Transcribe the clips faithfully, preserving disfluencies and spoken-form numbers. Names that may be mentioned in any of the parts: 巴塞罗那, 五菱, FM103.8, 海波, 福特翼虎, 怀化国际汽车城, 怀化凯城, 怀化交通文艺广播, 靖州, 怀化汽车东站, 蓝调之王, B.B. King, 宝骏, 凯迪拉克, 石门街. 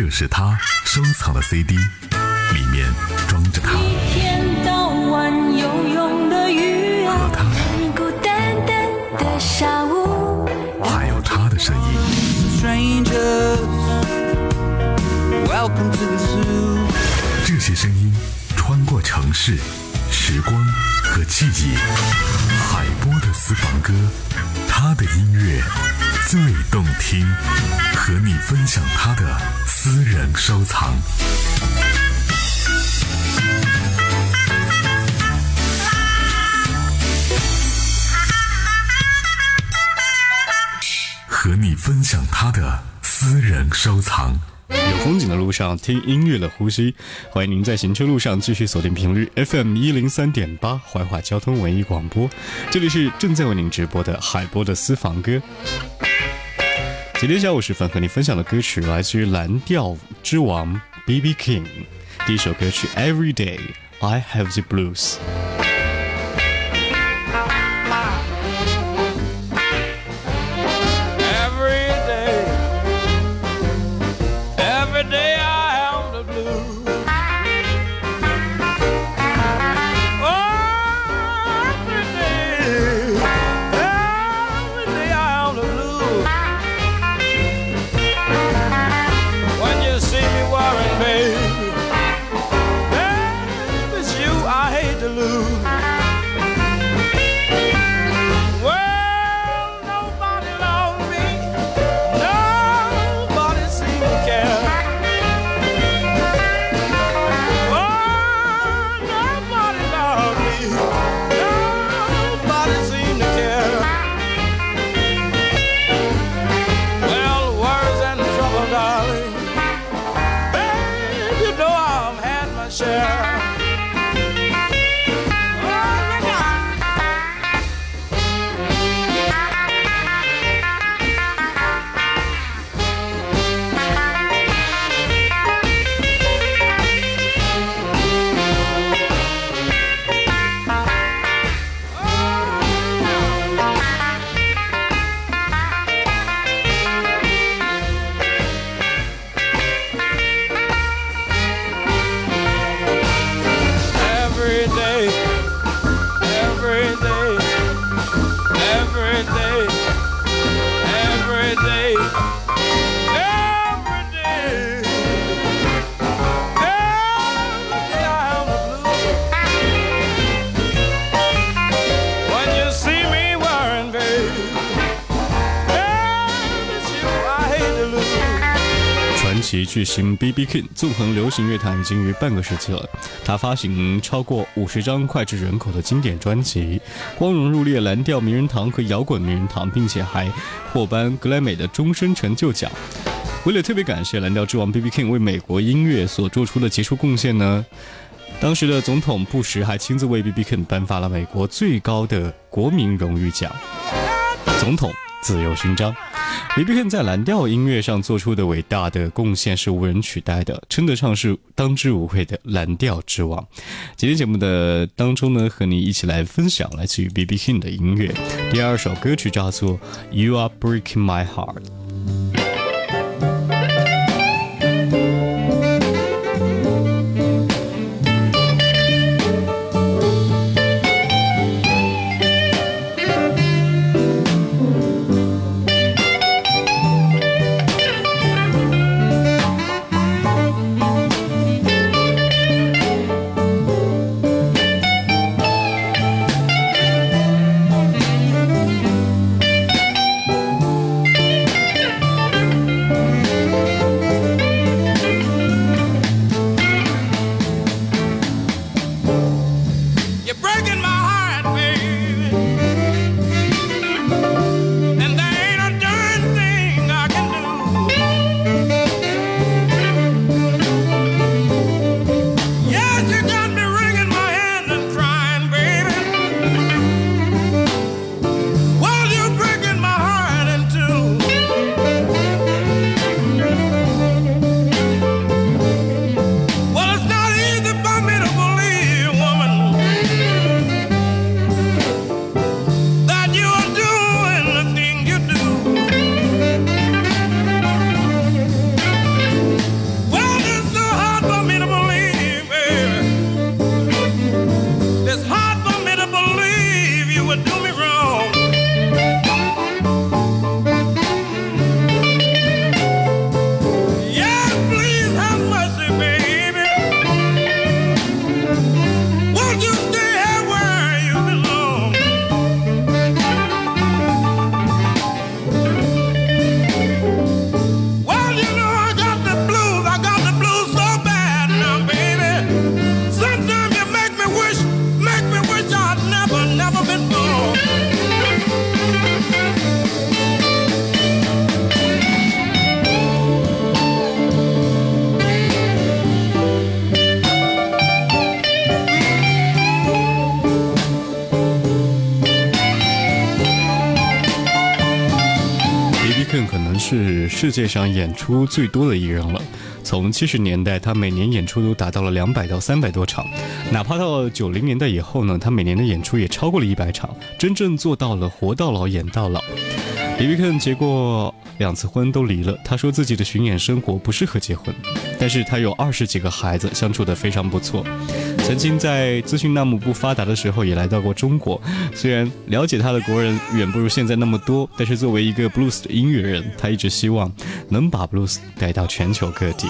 这是他收藏的 C D， 里面装着他一天到晚游泳的鱼儿和他孤单单的下午，还有他的声音。这些声音穿过城市、时光和记忆。海波的私房歌，他的音乐最动听，和你分享他的私人收藏。和你分享他的私人收藏。有风景的路上，听音乐的呼吸。欢迎您在行车路上继续锁定频率 F M 一零三点八 怀化交通文艺广播，这里是正在为您直播的海波的私房歌。今天下午时分和您分享的歌曲来自于蓝调之王 B B King， 第一首歌曲 Every Day I Have the Blues。其巨星 B B King 纵横流行乐坛已经逾半个世纪了，他发行超过五十张脍炙人口的经典专辑，光荣入列蓝调名人堂和摇滚名人堂，并且还获颁格莱美的终身成就奖。为了特别感谢蓝调之王 B B King 为美国音乐所做出的杰出贡献呢，当时的总统布什还亲自为 B B King 颁发了美国最高的国民荣誉奖——总统自由勋章。B B King 在蓝调音乐上做出的伟大的贡献是无人取代的，称得上是当之无愧的蓝调之王。今天节目的当中呢，和你一起来分享来自于 B B King 的音乐。第二首歌曲叫做 You Are Breaking My Heart。世界上演出最多的艺人了。从七十年代，他每年演出都达到了两百到三百多场，哪怕到九零年代以后呢，他每年的演出也超过了一百场，真正做到了活到老演到老。B B. King 结过两次婚都离了，他说自己的巡演生活不适合结婚，但是他有二十几个孩子，相处得非常不错。曾经在资讯那么不发达的时候也来到过中国，虽然了解他的国人远不如现在那么多，但是作为一个 blues 的音乐人，他一直希望能把 blues 带到全球各地。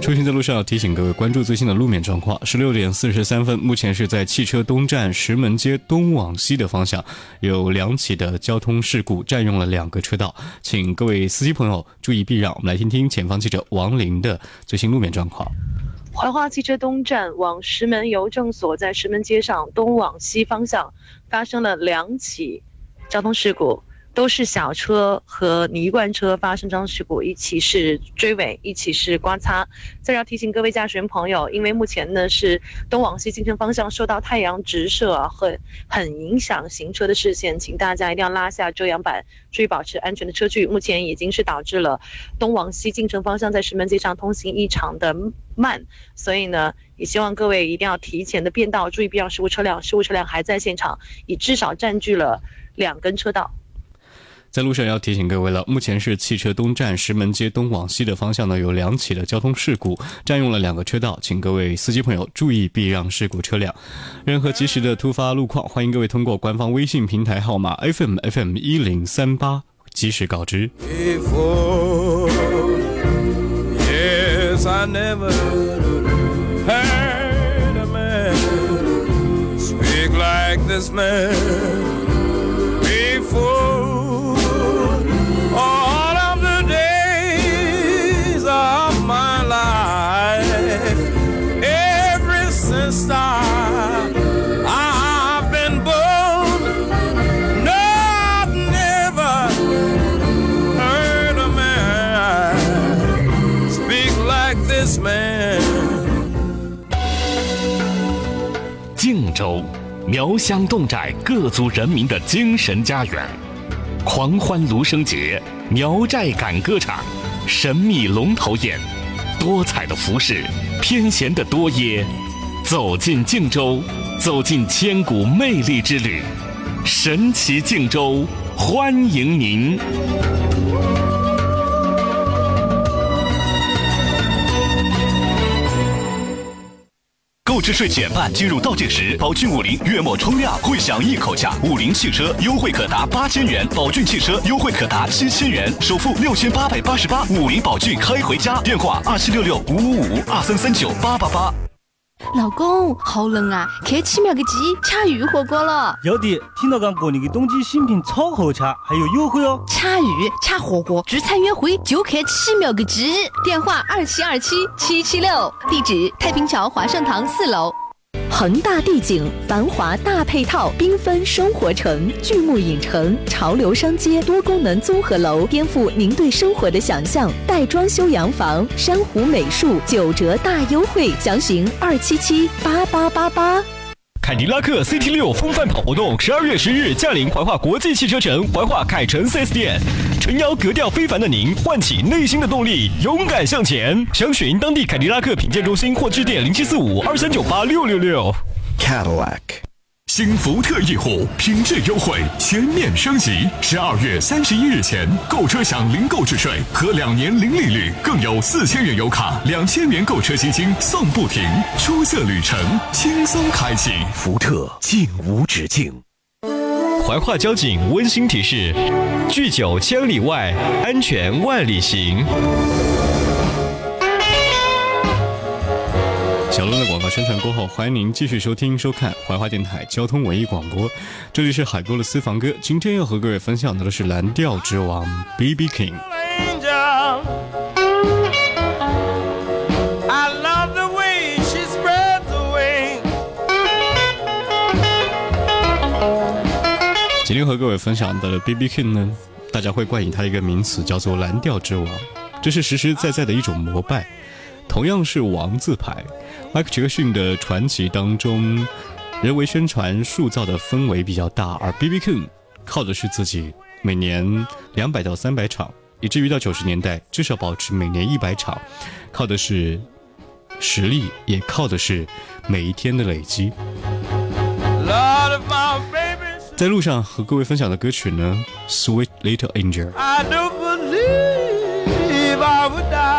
出行在路上要提醒各位关注最新的路面状况。十六点四十三分，目前是在汽车东站石门街东往西的方向有两起的交通事故，占用了两个车道，请各位司机朋友注意避让。我们来听听前方记者王林的最新路面状况。怀化汽车东站往石门邮政所在石门街上东往西方向发生了两起交通事故，都是小车和泥罐车发生交通事故，一起是追尾，一起是刮擦。再要提醒各位驾驶员朋友，因为目前呢是东往西进城方向受到太阳直射、啊、很很影响行车的视线，请大家一定要拉下遮阳板，注意保持安全的车距。目前已经是导致了东往西进城方向在石门街上通行异常的慢，所以呢也希望各位一定要提前的变道，注意避让事故车辆，事故车辆还在现场，已至少占据了两根车道。在路上要提醒各位了，目前是汽车东站石门街东往西的方向呢，有两起的交通事故，占用了两个车道，请各位司机朋友注意避让事故车辆。任何及时的突发路况，欢迎各位通过官方微信平台号码 F M F M 一零三八 及时告知。Before, yes, I never heard a man speak like this man before.All of the days of my life, ever since I, I've been born, no, I've never heard a man speak like this man. 靖州，苗乡侗寨各族人民的精神家园。狂欢芦笙节，苗寨赶歌场，神秘龙头宴，多彩的服饰，偏舷的多耶，走进靖州，走进千古魅力之旅，神奇靖州，欢迎您！购置税减半，进入到境时，宝骏五菱月末冲量，会享一口价。五菱汽车优惠可达八千元，宝骏汽车优惠可达七千元，首付六千八百八十八。五菱宝骏开回家，电话二七六六五五五二三三九八八八。老公，好冷啊！开奇妙个鸡恰鱼火锅了。要的，听到讲过年的冬季新品超好吃，还有优惠哦。恰鱼恰火锅，聚餐约会就开奇妙个鸡。电话二七二七七七六，地址太平桥华盛堂四楼。恒大地景繁华大配套，缤纷生活城、巨幕影城、潮流商街、多功能综合楼，颠覆您对生活的想象。带装修洋房、珊瑚美术九折大优惠，详询二七七八八八八。凯迪拉克 C T 六 风范跑活动，十二月十日驾临怀化国际汽车城怀化凯城 四 S 店，诚邀格调非凡的您，唤起内心的动力，勇敢向前。详询当地凯迪拉克品鉴中心或致电零七四五二三九八六六六。Cadillac。新福特翼虎品质优惠全面升级，十二月三十一日前购车享零购置税和两年零利率，更有四千元油卡、两千元购车基金送不停，出色旅程轻松开启。福特竟无止境。怀化交警温馨提示：聚酒千里外，安全万里行。小龙的广告宣传过后，欢迎您继续收听收看怀化电台交通文艺广播，这里是海波的私房歌。今天要和各位分享的是蓝调之王 B B King。今天和各位分享的 B B King 呢，大家会冠以它一个名词叫做蓝调之王，这是实实在在的一种膜拜，同样是王字牌。迈克杰克逊的传奇当中，人为宣传塑造的氛围比较大，而 B B King 靠的是自己每年两百到三百场，以至于到九十年代至少保持每年一百场，靠的是实力，也靠的是每一天的累积。在路上和各位分享的歌曲呢 ，Sweet Little Angel。I don't believe I would die.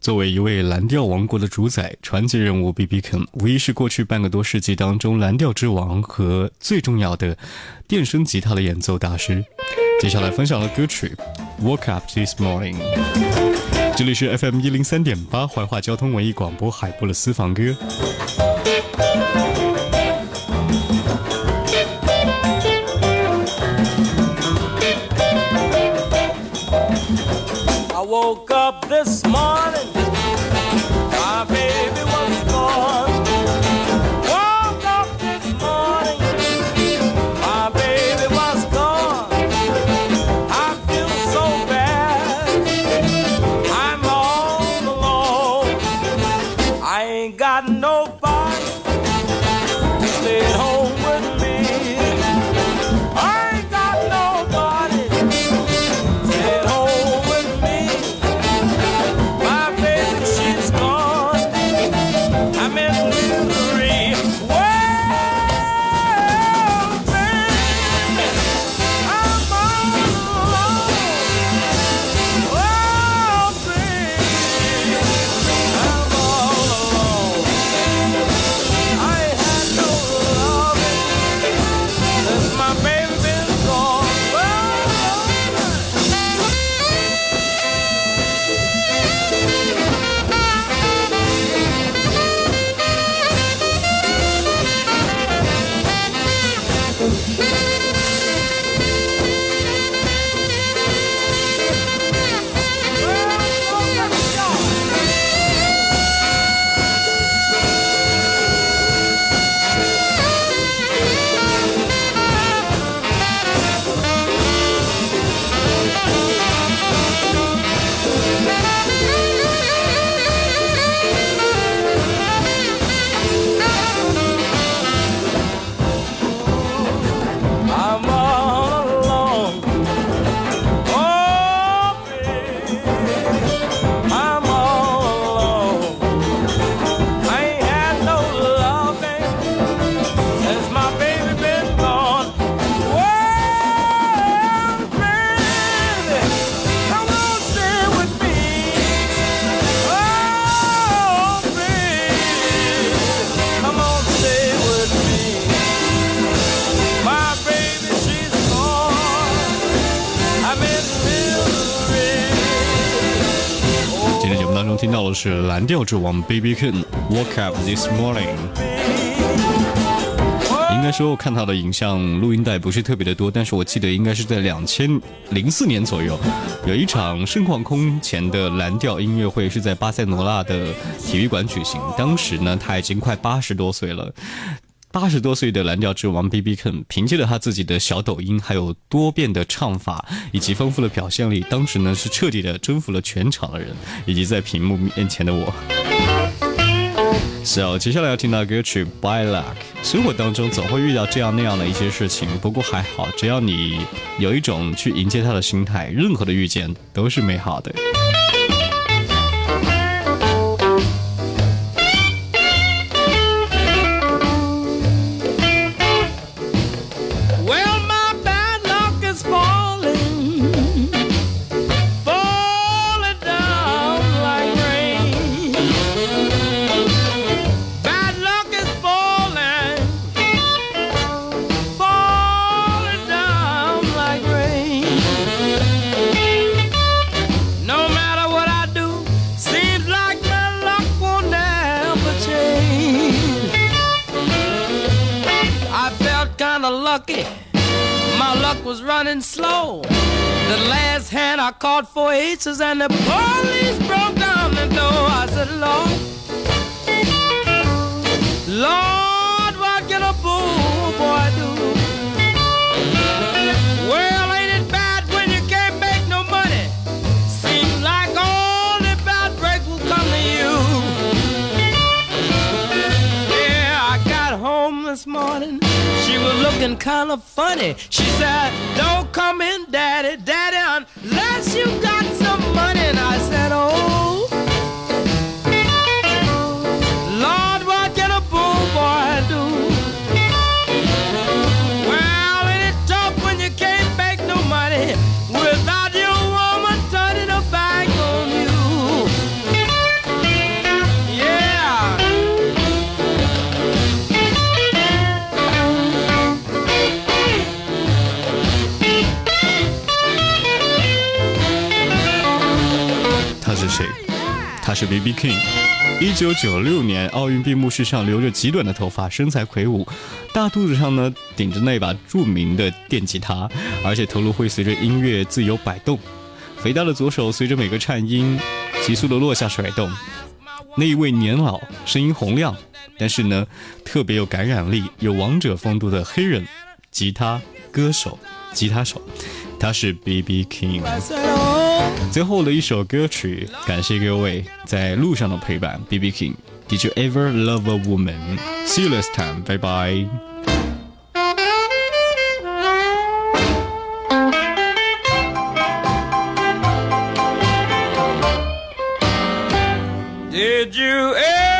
作为一位蓝调王国的主宰，传奇人物 B B King 无疑是过去半个多世纪当中蓝调之王和最重要的电声吉他的演奏大师。接下来分享了歌曲 Woke Up This Morning。 这里是 F M 一零三点八 怀化交通文艺广播海波的私房歌。I woke up this morning, my baby was gone. Woke up this morning, my baby was gone. I feel so bad, I'm all alone. I ain't got no 是蓝调之王 B B. King Woke Up This Morning。 应该说我看他的影像录音带不是特别的多，但是我记得应该是在两千零四年左右有一场盛况空前的蓝调音乐会，是在巴塞罗那的体育馆举行。当时呢他已经快八十多岁了，八十多岁的蓝调之王 B B. King 凭借着他自己的小抖音，还有多变的唱法以及丰富的表现力，当时呢是彻底的征服了全场的人以及在屏幕面前的我。So, 接下来要听到歌曲 By Luck。 生活当中总会遇到这样那样的一些事情，不过还好，只要你有一种去迎接它的心态，任何的遇见都是美好的。My luck was running slow. The last hand I caught four aces, and the police broke down the door. I said, Lord, Lord, what can a bull boy do? Well, ain't it bad when you can't make no money? Seems like all the bad break will come to you. Yeah, I got home this morning. She was looking kind of funny. She said, don't come in, Daddy, Daddy, unless you got some money. And I said, oh, Lord, what can a bull boy do? Well, ain't it tough when you can't make no money without your woman turning her back on you? Yeah.谁？他是 B B. King。一九九六年奥运闭幕式上，留着极短的头发，身材魁梧，大肚子上呢顶着那把著名的电吉他，而且头颅会随着音乐自由摆动，肥大的左手随着每个颤音急速的落下甩动。那一位年老、声音洪亮，但是呢特别有感染力、有王者风度的黑人吉他歌手、吉他手，他是 B B. King。最后的一首歌曲，感谢各位在路上的陪伴。 B B. King Did you ever love a woman? See you next time, bye bye. Did you ever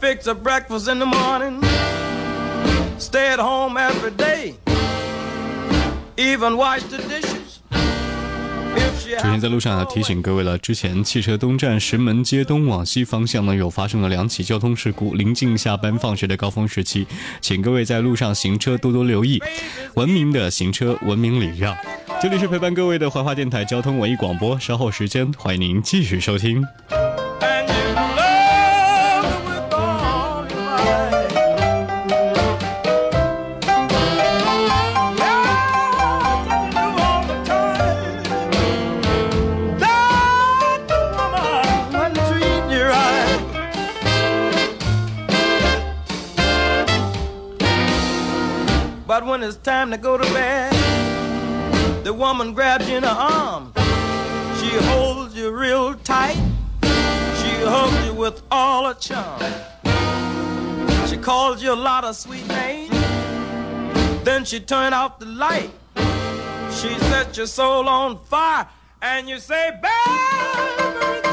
fix a breakfast in the morning, stay at home every day, even wash the dishes. 之前在路上提醒各位了，之前汽车东站石门街东往西方向呢有发生了两起交通事故，临近下班放学的高峰时期，请各位在路上行车多多留意，文明的行车，文明礼让。这里是陪伴各位的怀化电台交通文艺广播，稍后时间欢迎您继续收听。But when it's time to go to bed, the woman grabs you in her arms. She holds you real tight. She hugs you with all her charm. She calls you a lot of sweet names. Then then she turned off the light. She set your soul on fire, and you say, baby.